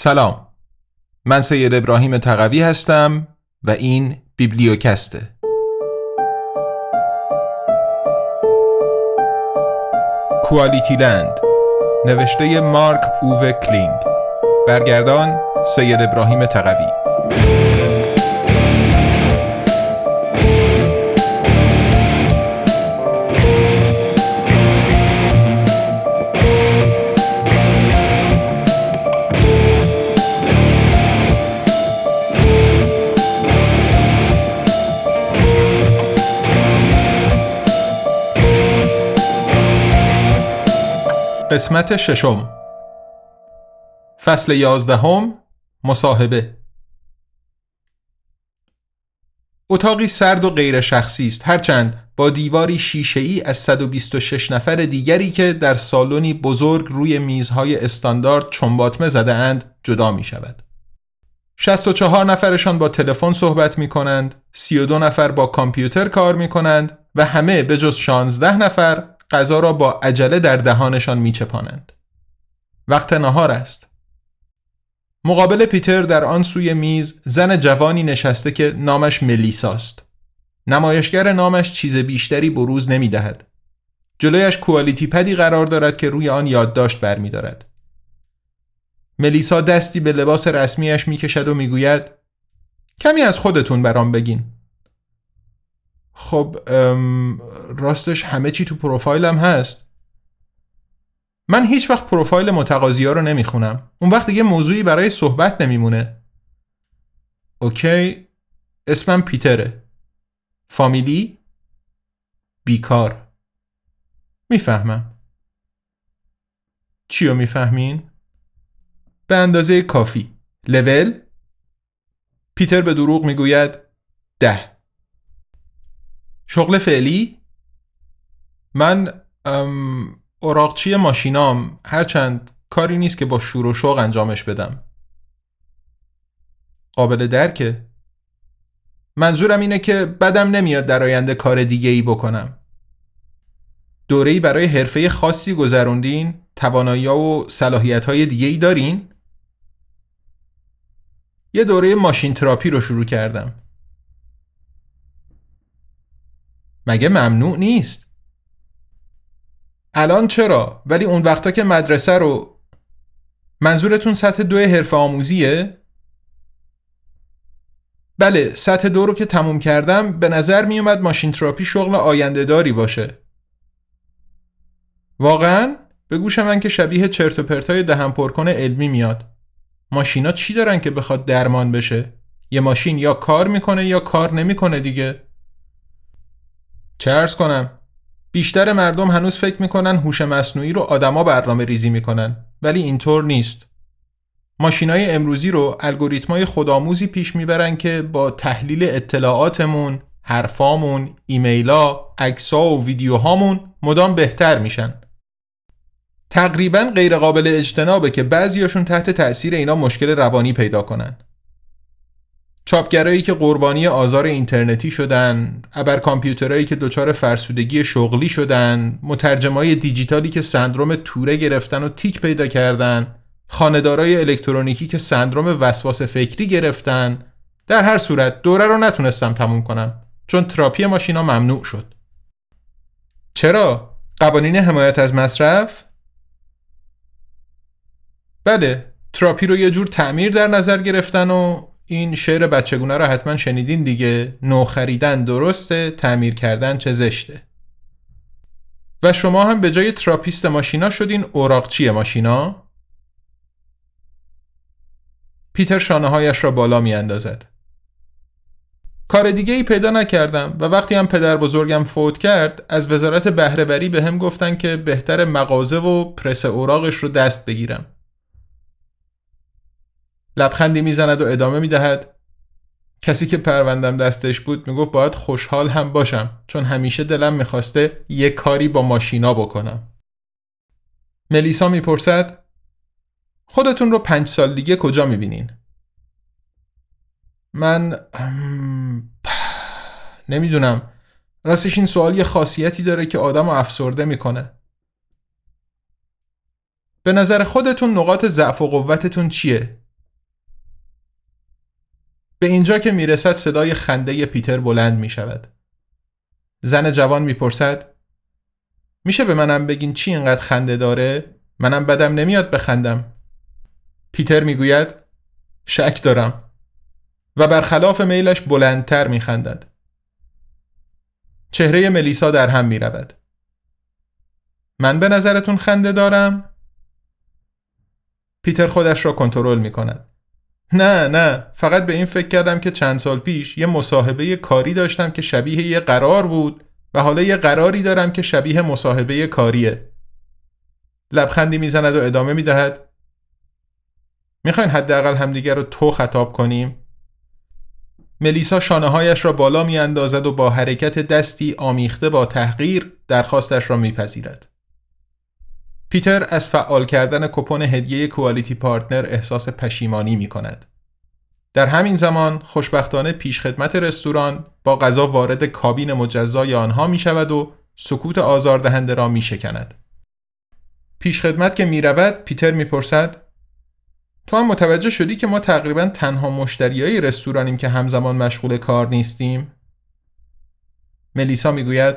سلام، من سید ابراهیم تقوی هستم و این بیبلیوکسته. کوالیتی لند، نوشته مارک اوو کلینگ، برگردان سید ابراهیم تقوی. قسمت ششم، فصل 11، مصاحبه. اتاقی سرد و غیر شخصی است، هرچند با دیواری شیشه‌ای از 126 نفر دیگری که در سالنی بزرگ روی میزهای استاندارد چنباتمه زده اند جدا می شود. 64 نفرشان با تلفن صحبت می کنند، 32 نفر با کامپیوتر کار می کنند و همه به جز 16 نفر غذا را با عجله در دهانشان میچپانند. وقت نهار است. مقابل پیتر در آن سوی میز زن جوانی نشسته که نامش ملیساست. نمایشگر نامش چیز بیشتری بروز نمیدهد. جلویش کوالیتی پدی قرار دارد که روی آن یادداشت برمیدارد. ملیسا دستی به لباس رسمیش میکشد و میگوید کمی از خودتون برام بگین. خب راستش همه چی تو پروفایلم هست. من هیچ وقت پروفایل متقاضیا رو نمیخونم. اون وقت دیگه موضوعی برای صحبت نمیمونه. اوکی، اسمم پیتره. فامیلی؟ بیکار. میفهمم. چی رو میفهمین؟ به اندازه کافی. لول؟ پیتر به دروغ میگوید 10. شغل فعلی؟ من اوراقچی ماشینام، هرچند کاری نیست که با شور و شوق انجامش بدم. قابل درکه. منظورم اینه که بدم نمیاد در آینده کار دیگه‌ای بکنم. دوره‌ای برای حرفه خاصی گذروندین؟ توانایی‌ها و صلاحیت‌های دیگه‌ای دارین؟ یه دوره ماشین تراپی رو شروع کردم. مگه ممنوع نیست؟ الان چرا؟ ولی اون وقتا که مدرسه رو... منظورتون سطح 2 حرفه آموزیه؟ بله، سطح 2 رو که تموم کردم به نظر می اومد ماشین تراپی شغل آینده داری باشه. واقعاً به گوش من که شبیه چرت و پرتای دهن پرکن علمی میاد. ماشینا چی دارن که بخواد درمان بشه؟ یه ماشین یا کار میکنه یا کار نمیکنه دیگه. چه عرض کنم؟ بیشتر مردم هنوز فکر میکنن هوش مصنوعی رو آدما برنامه ریزی میکنن، ولی اینطور نیست. ماشینای امروزی رو الگوریتمای خودآموزی پیش میبرن که با تحلیل اطلاعاتمون، حرفامون، ایمیلا، عکس‌ها و ویدیوهامون مدام بهتر میشن. تقریبا غیر قابل اجتنابه که بعضیاشون تحت تأثیر اینا مشکل روانی پیدا کنن. چاپگرایی که قربانی آزار اینترنتی شدن، ابرکامپیوترایی که دچار فرسودگی شغلی شدن، مترجمای دیجیتالی که سندروم توره گرفتن و تیک پیدا کردن، خانه‌دارای الکترونیکی که سندروم وسواس فکری گرفتن، در هر صورت دوره رو نتونستم تموم کنم چون تراپی ماشینا ممنوع شد. چرا؟ قوانین حمایت از مصرف؟ بله، تراپی رو یه جور تعمیر در نظر گرفتن و این شعر بچگونه را حتما شنیدین دیگه، نو خریدن درسته، تعمیر کردن چه زشته. و شما هم به جای تراپیست ماشینا شدین اوراقچی ماشینا؟ پیتر شانه‌هایش را بالا می اندازد. کار دیگه ای پیدا نکردم و وقتی هم پدر بزرگم فوت کرد از وزارت بهره‌وری به هم گفتن که بهتر مغازه و پرس اوراقش رو دست بگیرم. لبخندی میزند و ادامه میدهد کسی که پروندم دستش بود میگفت باید خوشحال هم باشم چون همیشه دلم میخواسته یه کاری با ماشینا بکنم. ملیسا میپرسد خودتون رو 5 سال دیگه کجا میبینین؟ من نمیدونم، راستش این سوال یه خاصیتی داره که آدمو افسرده میکنه. به نظر خودتون نقاط ضعف و قوتتون چیه؟ به اینجا که میرسد صدای خنده پیتر بلند میشود. زن جوان میپرسد: میشه به منم بگین چی اینقدر خنده داره؟ منم بدم نمیاد بخندم. پیتر میگوید: شک دارم، و برخلاف میلش بلندتر میخندد. چهره ملیسا در هم میرود. من به نظرتون خنده دارم؟ پیتر خودش را کنترل میکند. نه، فقط به این فکر کردم که چند سال پیش یه مصاحبه کاری داشتم که شبیه یه قرار بود و حالا یه قراری دارم که شبیه مصاحبه کاریه. لبخندی میزند و ادامه میدهد: میخواین حداقل همدیگر رو تو خطاب کنیم؟ ملیسا شانه‌هایش را بالا میاندازد و با حرکت دستی آمیخته با تحقیر درخواستش را میپذیرد. پیتر از فعال کردن کوپن هدیه کوالیتی پارتنر احساس پشیمانی میکند. در همین زمان خوشبختانه پیشخدمت رستوران با غذا وارد کابین مجزای آنها میشود و سکوت آزاردهنده را میشکند. پیشخدمت که میرود، پیتر میپرسد: تو هم متوجه شدی که ما تقریباً تنها مشتریای رستورانیم که همزمان مشغول کار نیستیم؟ ملیسا میگوید: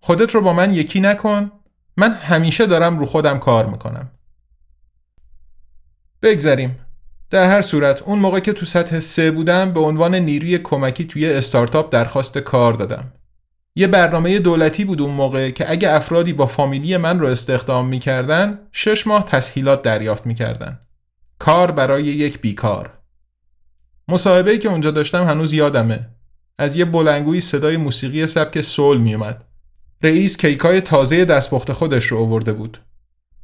خودت رو با من یکی نکن، من همیشه دارم رو خودم کار میکنم. بگذریم. در هر صورت اون موقع که تو سطح 3 بودم به عنوان نیروی کمکی توی استارتاپ درخواست کار دادم. یه برنامه دولتی بود اون موقع که اگه افرادی با فامیلی من رو استخدام میکردن 6 ماه تسهیلات دریافت میکردن. کار برای یک بیکار. مصاحبه‌ای که اونجا داشتم هنوز یادمه. از یه بلندگویی صدای موسیقی سبک سول میومد. رئیس کیکای تازه دستپخت خودش رو آورده بود.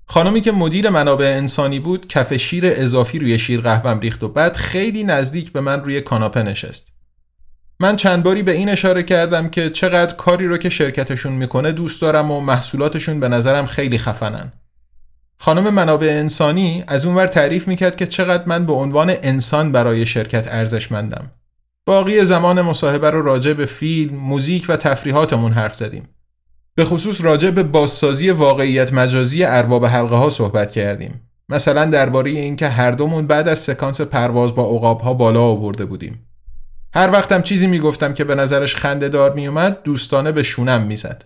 خانمی که مدیر منابع انسانی بود کف شیر اضافی روی شیر قهوه‌م ریخت و بعد خیلی نزدیک به من روی کاناپه نشست. من چند باری به این اشاره کردم که چقدر کاری رو که شرکتشون میکنه دوست دارم و محصولاتشون به نظرم خیلی خفنن. خانم منابع انسانی از اونور تعریف میکرد که چقدر من به عنوان انسان برای شرکت ارزشمندم. باقی زمان مصاحبه رو راجع به فیلم، موزیک و تفریحاتمون حرف زدیم. به خصوص راجع به بازسازی واقعیت مجازی ارباب حلقه ها صحبت کردیم. مثلا درباره اینکه هر دومون بعد از سکانس پرواز با عقاب ها بالا آورده بودیم. هر وقتم چیزی میگفتم که به نظرش خنده‌دار میومد دوستانه به شونم میزد.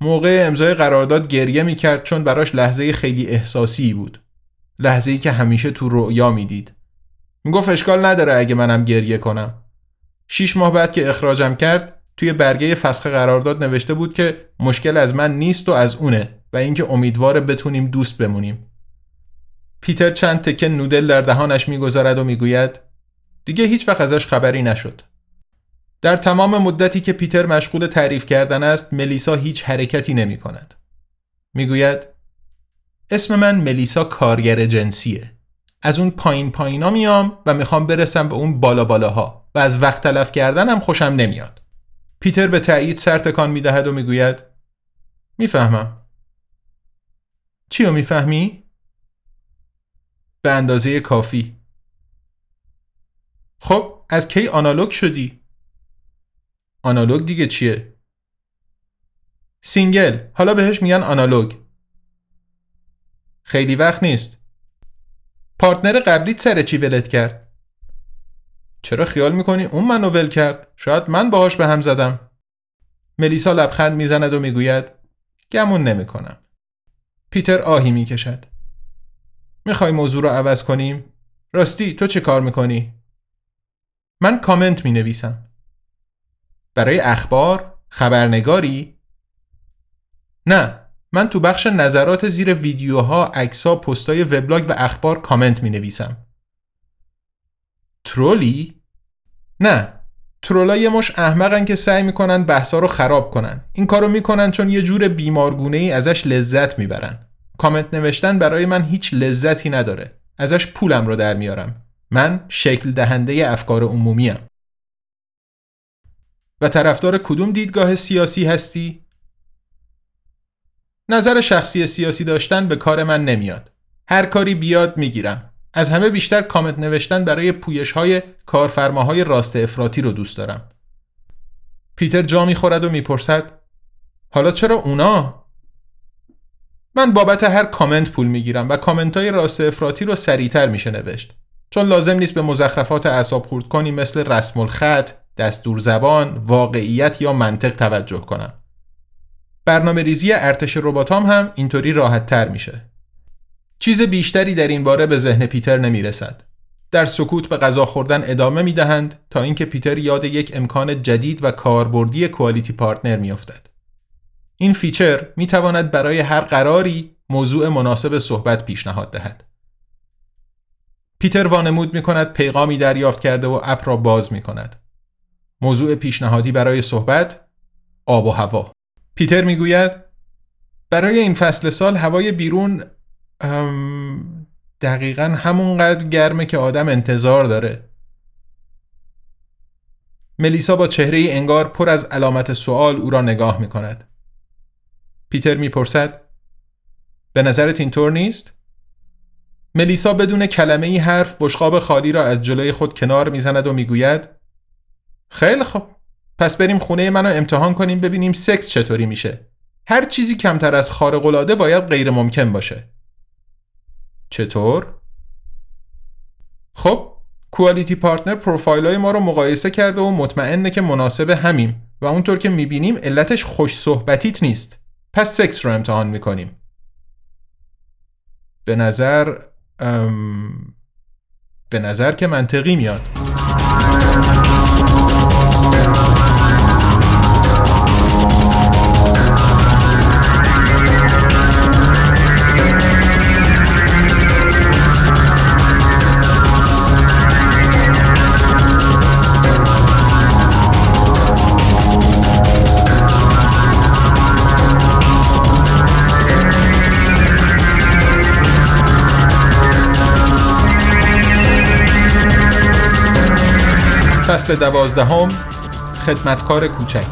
موقع امضای قرارداد گریه میکرد چون براش لحظه خیلی احساسی بود. لحظه‌ای که همیشه تو رؤیا میدید. میگفت اشکال نداره اگه منم گریه کنم. 6 ماه بعد که اخراجم کرد توی برگه فسخ قرارداد نوشته بود که مشکل از من نیست و از اونه و اینکه امیدواره بتونیم دوست بمونیم. پیتر چند تکه نودل در دهانش میگذارد و میگوید: دیگه هیچ وقت ازش خبری نشد. در تمام مدتی که پیتر مشغول تعریف کردن است ملیسا هیچ حرکتی نمی کند. میگوید: اسم من ملیسا کارگر جنسیه. از اون پایین ها میام و میخوام برسم به اون بالا بالاها و از وقت تلف کردنم خوشم نمیاد. پیتر به تأیید سر تکان میدهد و میگوید: میفهمم. چی رو میفهمی؟ به اندازه کافی. خب از کی آنالوگ شدی؟ آنالوگ دیگه چیه؟ سینگل، حالا بهش میگن آنالوگ. خیلی وقت نیست. پارتنر قبلیت سر چی ولت کرد؟ چرا خیال میکنی اون منو ول کرد؟ شاید من باهاش به هم زدم. ملیسا لبخند میزند و میگوید: گمون نمیکنم. پیتر آهی میکشد. میخوای موضوع رو عوض کنیم؟ راستی تو چه کار میکنی؟ من کامنت مینویسم. برای اخبار؟ خبرنگاری؟ نه، من تو بخش نظرات زیر ویدیوها، عکس‌ها، پست‌های وبلاگ و اخبار کامنت می‌نویسم. ترولی؟ نه، ترولا یه مش احمقن که سعی می‌کنن بحثا رو خراب کنن. این کارو می‌کنن چون یه جور بیمارگونه‌ای ازش لذت می‌برن. کامنت نوشتن برای من هیچ لذتی نداره. ازش پولم رو در میارم. من شکل دهنده افکار عمومی‌ام. و طرفدار کدوم دیدگاه سیاسی هستی؟ نظر شخصی سیاسی داشتن به کار من نمیاد. هر کاری بیاد میگیرم. از همه بیشتر کامنت نوشتن برای پویش‌های کارفرماهای راست افراطی رو دوست دارم. پیتر جا میخورد و میپرسد: حالا چرا اونا؟ من بابت هر کامنت پول میگیرم و کامنت‌های راست افراطی رو سریعتر میشه نوشت. چون لازم نیست به مزخرفات اعصاب خردکنی مثل رسم الخط، دستور زبان، واقعیت یا منطق توجه کنم. برنامه ریزی ارتش رباتام هم اینطوری راحت تر میشه. چیز بیشتری در این باره به ذهن پیتر نمیرسد. در سکوت به غذا خوردن ادامه میدهند تا اینکه پیتر یاد یک امکان جدید و کاربردی کوالیتی پارتنر میافتد. این فیچر میتواند برای هر قراری موضوع مناسب صحبت پیشنهاد دهد. پیتر وانمود میکند پیغامی دریافت کرده و اپ را باز میکند. موضوع پیشنهادی برای صحبت آب و هوا. پیتر میگوید برای این فصل سال هوای بیرون دقیقاً همونقدر گرمه که آدم انتظار داره. ملیسا با چهره‌ای انگار پر از علامت سوال او را نگاه میکند. پیتر میپرسد به نظرت اینطور نیست؟ ملیسا بدون کلمه‌ای حرف بشقاب خالی را از جلوی خود کنار میزند و میگوید خیلی خوب، پس بریم خونه منو امتحان کنیم ببینیم سکس چطوری میشه. هر چیزی کمتر از خارق‌العاده باید غیر ممکن باشه. چطور؟ خب، کوالیتی پارتنر پروفایل‌های ما رو مقایسه کرده و مطمئنه که مناسب همیم و اونطور که میبینیم علتش خوش صحبتیت نیست. پس سکس رو امتحان میکنیم. به نظر که منطقی میاد. فصل 12، خدمتکار کوچک.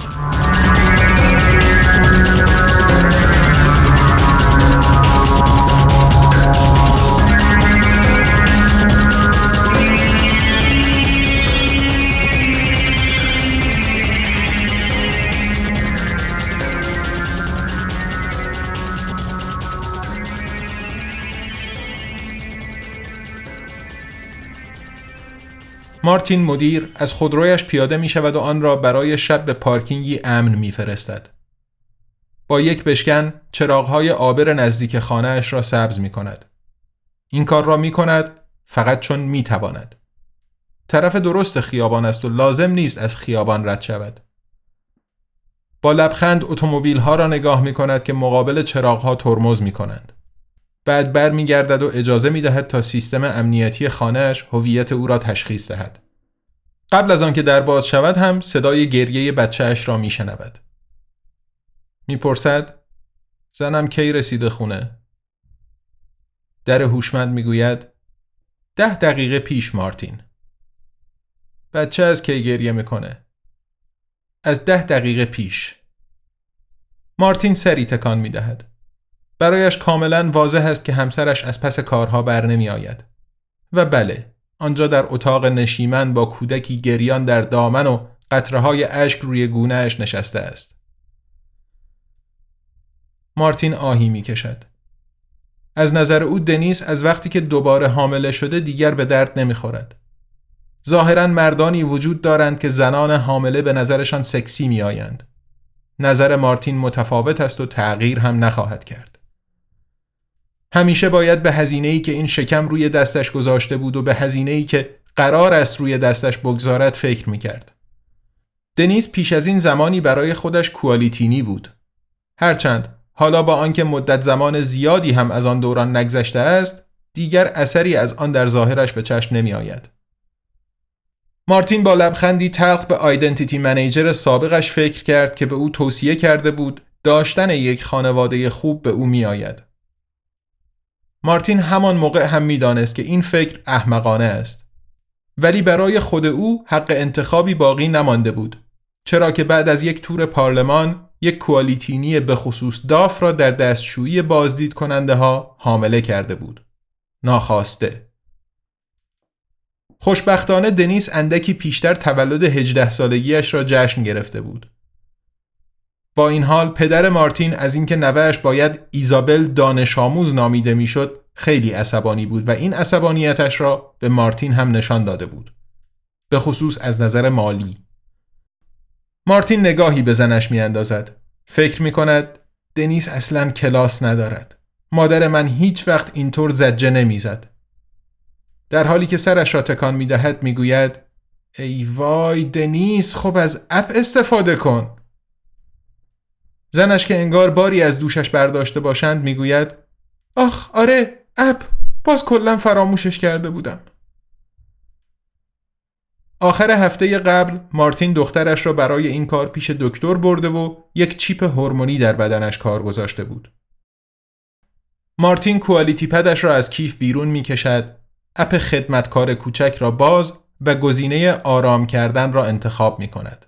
مارتین مدیر از خودرویش پیاده می شود و آن را برای شب به پارکینگی امن می فرستد. با یک بشکن چراغهای آبر نزدیک خانه‌اش را سبز می کند. این کار را می کند فقط چون می تواند. طرف درست خیابان است و لازم نیست از خیابان رد شود. با لبخند اتومبیل‌ها را نگاه می کند که مقابل چراغها ترمز می کنند. بعد برمیگردد و اجازه میدهد تا سیستم امنیتی خانه‌اش هویت او را تشخیص دهد. قبل از آنکه در باز شود هم صدای گریه بچه‌اش را میشنود. میپرسد زنم کی رسیده خونه؟ در هوشمند میگوید 10 دقیقه پیش مارتین. بچه از کی گریه میکنه؟ از 10 دقیقه پیش. مارتین سری تکان میدهد. برایش کاملا واضح است که همسرش از پس کارها بر نمی آید. و بله، آنجا در اتاق نشیمن با کودکی گریان در دامن و قطره‌های اشک روی گونه‌اش نشسته است. مارتین آهی می کشد. از نظر او دنیس از وقتی که دوباره حامله شده دیگر به درد نمی خورد. ظاهراً مردانی وجود دارند که زنان حامله به نظرشان سکسی می آیند. نظر مارتین متفاوت است و تغییر هم نخواهد کرد. همیشه باید به هزینه‌ای که این شکم روی دستش گذاشته بود و به هزینه‌ای که قرار است روی دستش بگذارد فکر می‌کرد. دنیس پیش از این زمانی برای خودش کوالیتینی بود. هرچند حالا با آنکه مدت زمان زیادی هم از آن دوران نگذشته است، دیگر اثری از آن در ظاهرش به چشم نمی‌آید. مارتین با لبخندی تلخ به آیدنتیتی منیجر سابقش فکر کرد که به او توصیه کرده بود داشتن یک خانواده خوب به او می‌آید. مارتین همان موقع هم میدانست که این فکر احمقانه است، ولی برای خود او حق انتخابی باقی نمانده بود، چرا که بعد از یک تور پارلمان یک کوالیتینی به خصوص داف را در دستشویی بازدید کننده ها حامله کرده بود، ناخواسته. خوشبختانه دنیس اندکی پیشتر تولد 18 سالگیش را جشن گرفته بود. با این حال پدر مارتین از اینکه نوه‌اش باید ایزابل دانش آموز نامیده میشد خیلی عصبانی بود و این عصبانیتش را به مارتین هم نشان داده بود، به خصوص از نظر مالی. مارتین نگاهی به زنش می‌اندازد. فکر می‌کند دنیس اصلاً کلاس ندارد. مادر من هیچ وقت اینطور زجه نمی‌زد. در حالی که سرش را تکان می‌دهد می‌گوید ای وای دنیس، خب از اپ استفاده کن. زنش که انگار باری از دوشش برداشته باشند می‌گوید آخ آره اپ، باز کلاً فراموشش کرده بودم. آخر هفته قبل مارتین دخترش را برای این کار پیش دکتر برده و یک چیپ هورمونی در بدنش کار گذاشته بود. مارتین کوالیتی پدش را از کیف بیرون می کشد، اپ خدمتکار کوچک را باز و گزینه آرام کردن را انتخاب می کند.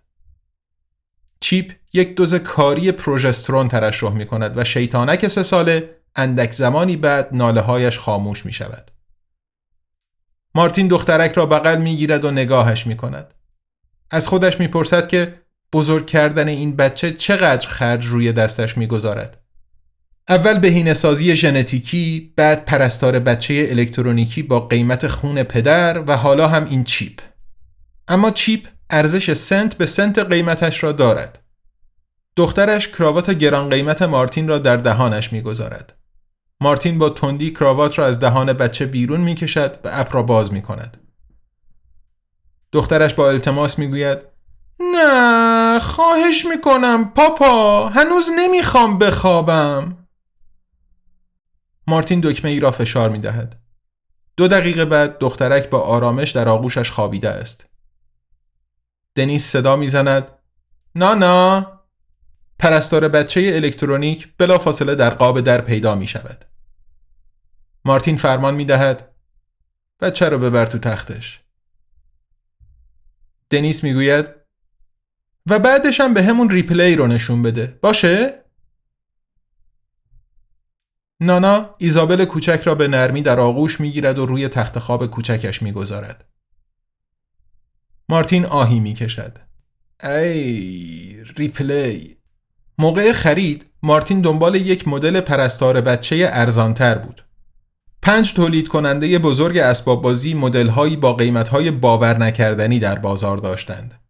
چیپ یک دوز کاری پروژسترون ترشح می کند و شیطانک 3 ساله اندک زمانی بعد ناله هایش خاموش می شود. مارتین دخترک را بغل میگیرد و نگاهش میکند. از خودش میپرسد که بزرگ کردن این بچه چقدر خرج روی دستش میگذارد. اول بهینه‌سازی ژنتیکی، بعد پرستار بچه الکترونیکی با قیمت خون پدر و حالا هم این چیپ. اما چیپ ارزش سنت به سنت قیمتش را دارد. دخترش کراوات گران قیمت مارتین را در دهانش میگذارد. مارتین با تندی کراوات را از دهان بچه بیرون میکشد و اپ را باز میکند. دخترش با التماس میگوید نه خواهش میکنم پاپا، هنوز نمیخوام بخوابم. مارتین دکمه ای را فشار میدهد. 2 دقیقه بعد دخترک با آرامش در آغوشش خوابیده است. دنیس صدا میزند نانا. پرستار بچه الکترونیک بلافاصله در قاب در پیدا میشود. مارتین فرمان می دهد بچه رو ببر تو تختش. دنیس می گوید و بعدش هم به همون ریپلی رو نشون بده باشه؟ نانا ایزابل کوچک را به نرمی در آغوش می گیرد و روی تخت خواب کوچکش می گذارد. مارتین آهی می کشد. ای ریپلی. موقع خرید مارتین دنبال یک مدل پرستار بچه ارزانتر بود. 5 تولید کننده بزرگ اسباب بازی مدل‌هایی با قیمت‌های باور نکردنی در بازار داشتند.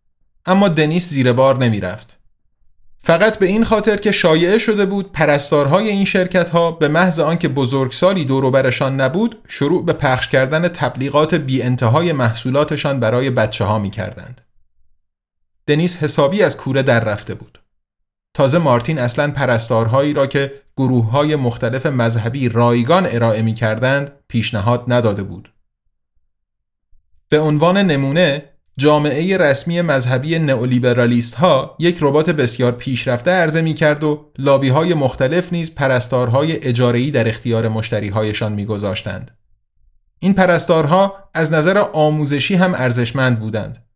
اما دنیس زیر بار نمی‌رفت. فقط به این خاطر که شایعه شده بود پرستارهای این شرکت‌ها به محض آنکه بزرگسالی دور و برشان نبود، شروع به پخش کردن تبلیغات بی‌انتهای محصولاتشان برای بچه‌ها می‌کردند. دنیس حسابی از کوره در رفته بود. تازه مارتین اصلاً پرستارهایی را که گروه‌های مختلف مذهبی رایگان ارائه می‌کردند پیشنهاد نداده بود. به عنوان نمونه، جامعه رسمی مذهبی نئولیبرالیست‌ها یک ربات بسیار پیشرفته عرضه می‌کرد و لابی‌های مختلف نیز پرستارهای اجاره‌ای در اختیار مشتری‌هایشان می‌گذاشتند. این پرستارها از نظر آموزشی هم ارزشمند بودند.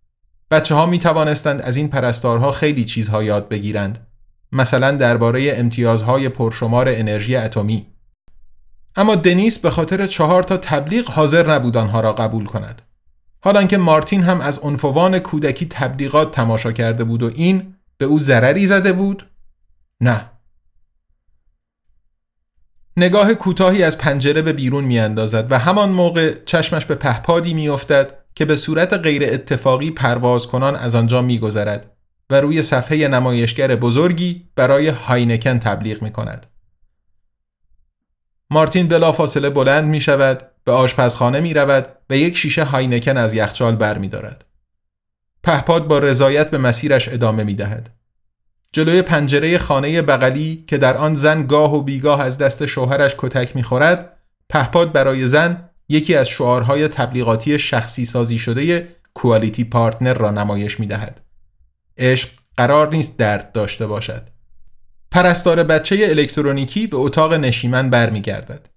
بچه‌ها می‌توانستند از این پرستارها خیلی چیزها یاد بگیرند. مثلا درباره امتیازهای پرشمار انرژی اتمی. اما دنیس به خاطر 4 تا تبلیغ حاضر نبود آنها را قبول کند. حالانکه مارتین هم از عنفوان کودکی تبلیغات تماشا کرده بود و این به او ضرری زده بود؟ نه. نگاه کوتاهی از پنجره به بیرون میاندازد و همان موقع چشمش به پهپادی میافتد که به صورت غیر اتفاقی پرواز کنان از آنجا میگذرد و روی صفحه نمایشگر بزرگی برای هاینکن تبلیغ می کند. مارتین بلافاصله بلند می شود، به آشپزخانه می رود و یک شیشه هاینکن از یخچال بر می دارد. پهپاد با رضایت به مسیرش ادامه می دهد. جلوی پنجره خانه بغلی که در آن زن گاه و بیگاه از دست شوهرش کتک می خورد، پهپاد برای زن یکی از شعارهای تبلیغاتی شخصی سازی شده کوالیتی پارتنر را نمایش می دهد. عشق قرار نیست درد داشته باشد. پرستار بچه الکترونیکی به اتاق نشیمن برمیگردد.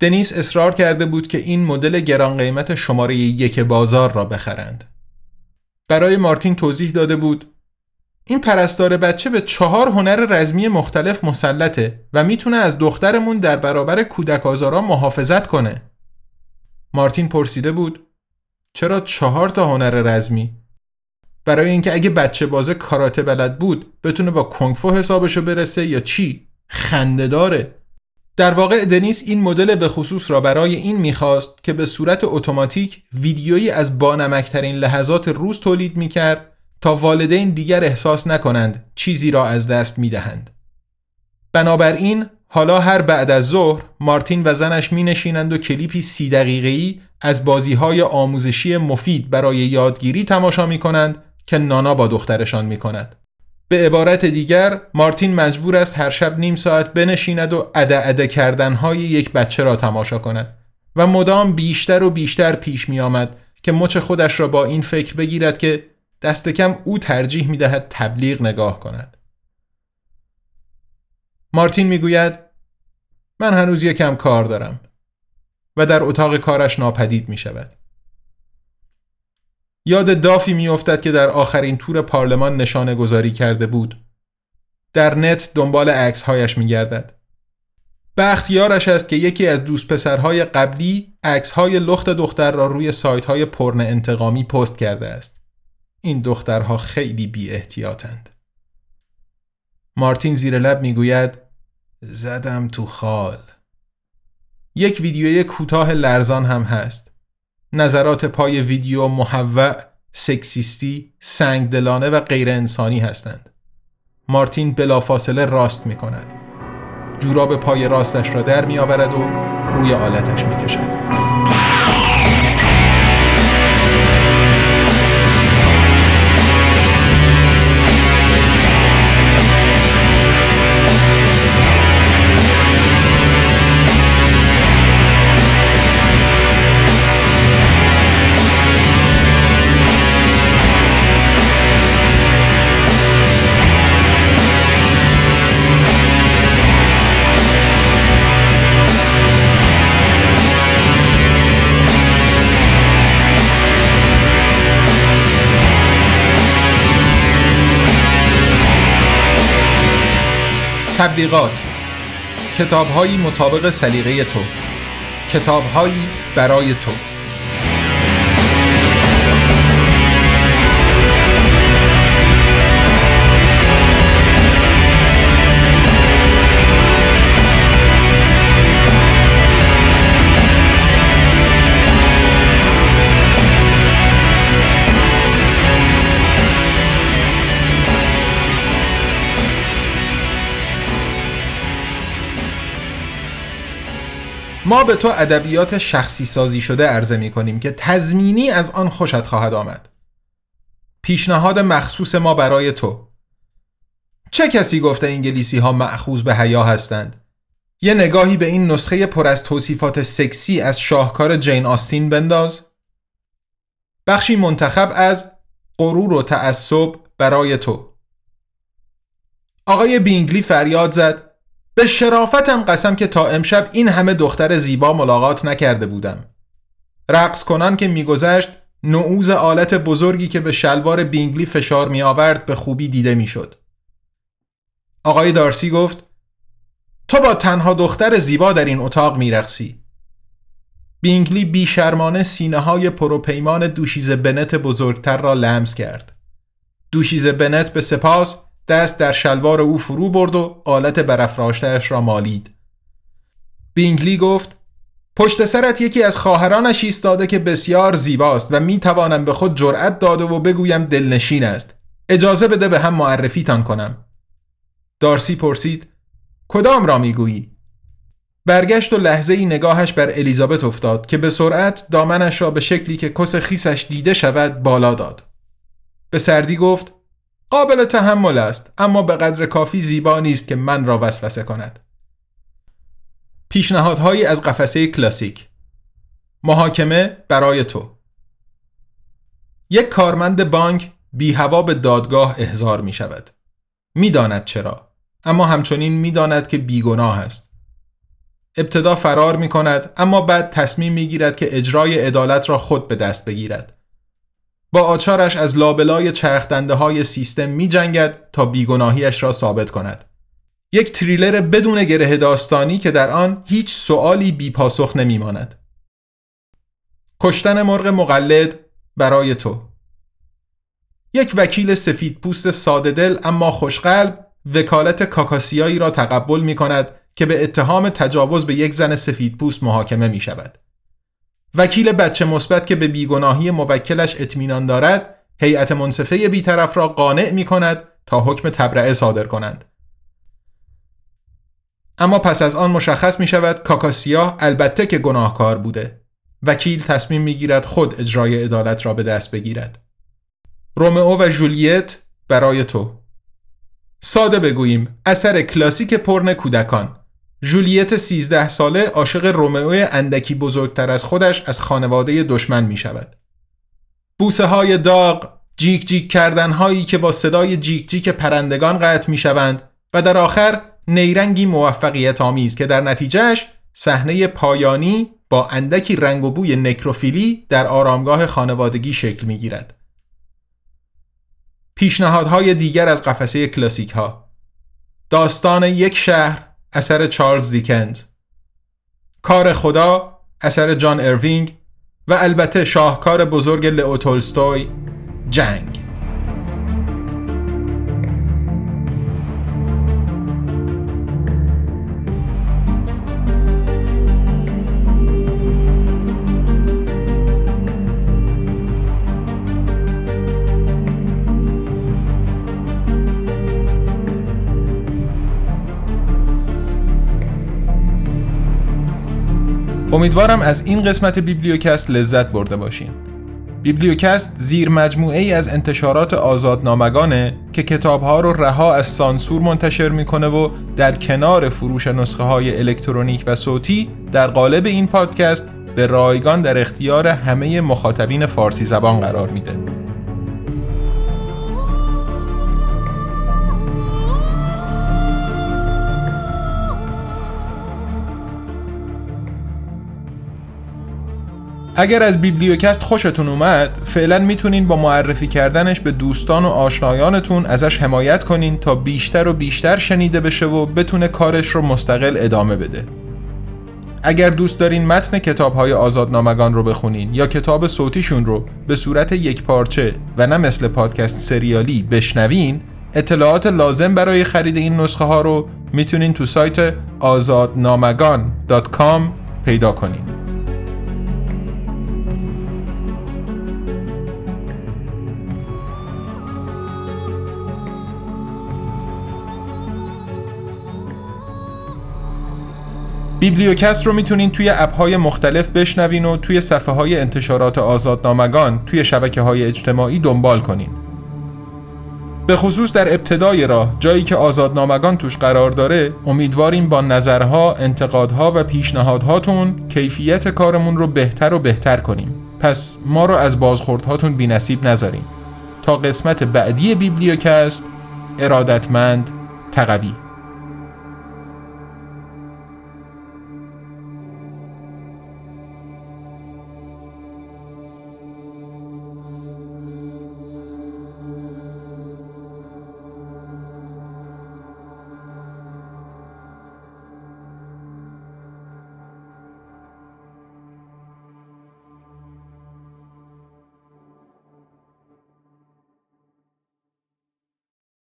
دنیس اصرار کرده بود که این مدل گران قیمت شماره 1 بازار را بخرند. برای مارتین توضیح داده بود این پرستار بچه به 4 هنر رزمی مختلف مسلطه و میتونه از دخترمون در برابر کودک آزاران محافظت کنه. مارتین پرسیده بود چرا 4 تا هنر رزمی؟ برای اینکه اگه بچه بازه کاراته بلد بود بتونه با کنگفو حسابشو برسه یا چی؟ خنده داره. در واقع دنیس این مدل به خصوص را برای این میخواست که به صورت اتوماتیک ویدیویی از بانمکترین لحظات روز تولید میکرد تا والدین دیگر احساس نکنند چیزی را از دست میدهند. بنابراین حالا هر بعد از ظهر مارتین و زنش مینشینند و کلیپی 30 دقیقه‌ای از بازیهای آموزشی مفید برای یادگیری تماشا میکنند که نانا با دخترشان میکند. به عبارت دیگر مارتین مجبور است هر شب نیم ساعت بنشیند و عده کردنهای یک بچه را تماشا کند و مدام بیشتر و بیشتر پیش می آمد که مچ خودش را با این فکر بگیرد که دست کم او ترجیح می دهد تبلیغ نگاه کند. مارتین می گوید من هنوز یکم کار دارم و در اتاق کارش ناپدید می شود. یاد دافی میافتد که در آخرین تور پارلمان نشانه گذاری کرده بود. در نت دنبال عکس‌هایش می‌گردد. بختیارش است که یکی از دوست پسرهای قبلی عکس‌های لخت دختر را روی سایت‌های پرن انتقامی پست کرده است. این دخترها خیلی بی‌احتیاطند. مارتین زیر لب می‌گوید زدم تو خال. یک ویدیوی کوتاه لرزان هم هست. نظرات پای ویدیو محوّع، سکسیستی، سنگدلانه و غیر انسانی هستند. مارتین بلافاصله راست می کند. جوراب پای راستش را در می آورد و روی آلتش می کشد. تبلیغات، کتاب‌هایی مطابق سلیقه تو، کتاب‌هایی برای تو. ما به تو ادبیات شخصی سازی شده عرضه می کنیم که تضمینی از آن خوشت خواهد آمد. پیشنهاد مخصوص ما برای تو. چه کسی گفته انگلیسی ها مأخوذ به حیا هستند؟ یه نگاهی به این نسخه پر از توصیفات سکسی از شاهکار جین آستین بنداز. بخشی منتخب از غرور و تعصب برای تو. آقای بینگلی فریاد زد به شرافتم قسم که تا امشب این همه دختر زیبا ملاقات نکرده بودم. رقص کنان که میگذشت نعوز آلت بزرگی که به شلوار بینگلی فشار می آورد به خوبی دیده می شد. آقای دارسی گفت تو با تنها دختر زیبا در این اتاق می رقصی. بینگلی بی شرمانه سینه های پروپیمان دوشیزه بنت بزرگتر را لمس کرد. دوشیزه بنت به سپاس دست در شلوار او فرو برد و آلت برافراشته‌اش را مالید. بینگلی گفت پشت سرت یکی از خواهرانش ایستاده که بسیار زیباست و می توانم به خود جرأت داده و بگویم دلنشین است. اجازه بده به هم معرفیتان کنم. دارسی پرسید کدام را می گویی؟ برگشت و لحظه‌ای نگاهش بر الیزابت افتاد که به سرعت دامنش را به شکلی که کس خیسش دیده شود بالا داد. به سردی گفت قابل تحمل است اما به قدر کافی زیبا نیست که من را وسوسه کند. پیشنهادهایی از قفسه کلاسیک. محاکمه برای تو. یک کارمند بانک بی هوا به دادگاه احضار می شود. می داند چرا اما همچنین می داند که بیگناه است. ابتدا فرار می کند اما بعد تصمیم می گیرد که اجرای عدالت را خود به دست بگیرد. با آچارش از لابلای چرخدنده های سیستم می جنگد تا بیگناهیش را ثابت کند. یک تریلر بدون گره داستانی که در آن هیچ سؤالی بی پاسخ نمی ماند. کشتن مرغ مقلد برای تو. یک وکیل سفید پوست ساده دل اما خوشقلب وکالت کاکاسیایی را تقبل می کند که به اتهام تجاوز به یک زن سفیدپوست محاکمه می شود. وکیل بچه مثبت که به بیگناهی موکلش اطمینان دارد، هیئت منصفه بیطرف را قانع می کند تا حکم تبرئه صادر کنند. اما پس از آن مشخص می شود کاکاسیا البته که گناهکار بوده. وکیل تصمیم می گیرد خود اجرای عدالت را به دست بگیرد. رومئو و جولیت برای تو. ساده بگوییم، اثر کلاسیک پرن کودکان. جولیت 13 ساله عاشق رومئو اندکی بزرگتر از خودش از خانواده دشمن می شود. بوسه های داغ، جیک جیک کردن هایی که با صدای جیک جیک پرندگان قطع می شوند و در آخر نیرنگی موفقیت آمیز که در نتیجهش صحنه پایانی با اندکی رنگ و بوی نکروفیلی در آرامگاه خانوادگی شکل می گیرد. پیشنهادهای دیگر از قفسه کلاسیک ها: داستان یک شهر اثر چارلز دیکنز، کار خدا اثر جان اروینگ و البته شاهکار بزرگ لئو تولستوی، جنگ. امیدوارم از این قسمت بیبلیوکست لذت برده باشین. بیبلیوکست زیر مجموعه ای از انتشارات آزادنامگانه که کتابها رو رها از سانسور منتشر میکنه و در کنار فروش نسخه های الکترونیک و صوتی در قالب این پادکست به رایگان در اختیار همه مخاطبین فارسی زبان قرار میده. اگر از بیبلیوکست خوشتون اومد، فعلا میتونین با معرفی کردنش به دوستان و آشنایانتون ازش حمایت کنین تا بیشتر و بیشتر شنیده بشه و بتونه کارش رو مستقل ادامه بده. اگر دوست دارین متن کتاب‌های آزادنامگان رو بخونین یا کتاب صوتیشون رو به صورت یک پارچه و نه مثل پادکست سریالی بشنوین، اطلاعات لازم برای خرید این نسخه ها رو میتونین تو سایت azadnamagan.com پیدا کنین. بیبلیوکست رو میتونین توی اپ‌های مختلف بشنوین و توی صفحه‌های انتشارات آزادنامگان توی شبکه‌های اجتماعی دنبال کنین. به خصوص در ابتدای راه، جایی که آزادنامگان توش قرار داره، امیدواریم با نظرها، انتقادها و پیشنهادهاتون کیفیت کارمون رو بهتر و بهتر کنیم. پس ما رو از بازخوردهاتون بی‌نصیب نذارین. تا قسمت بعدی بیبلیوکست، ارادتمند تقوی.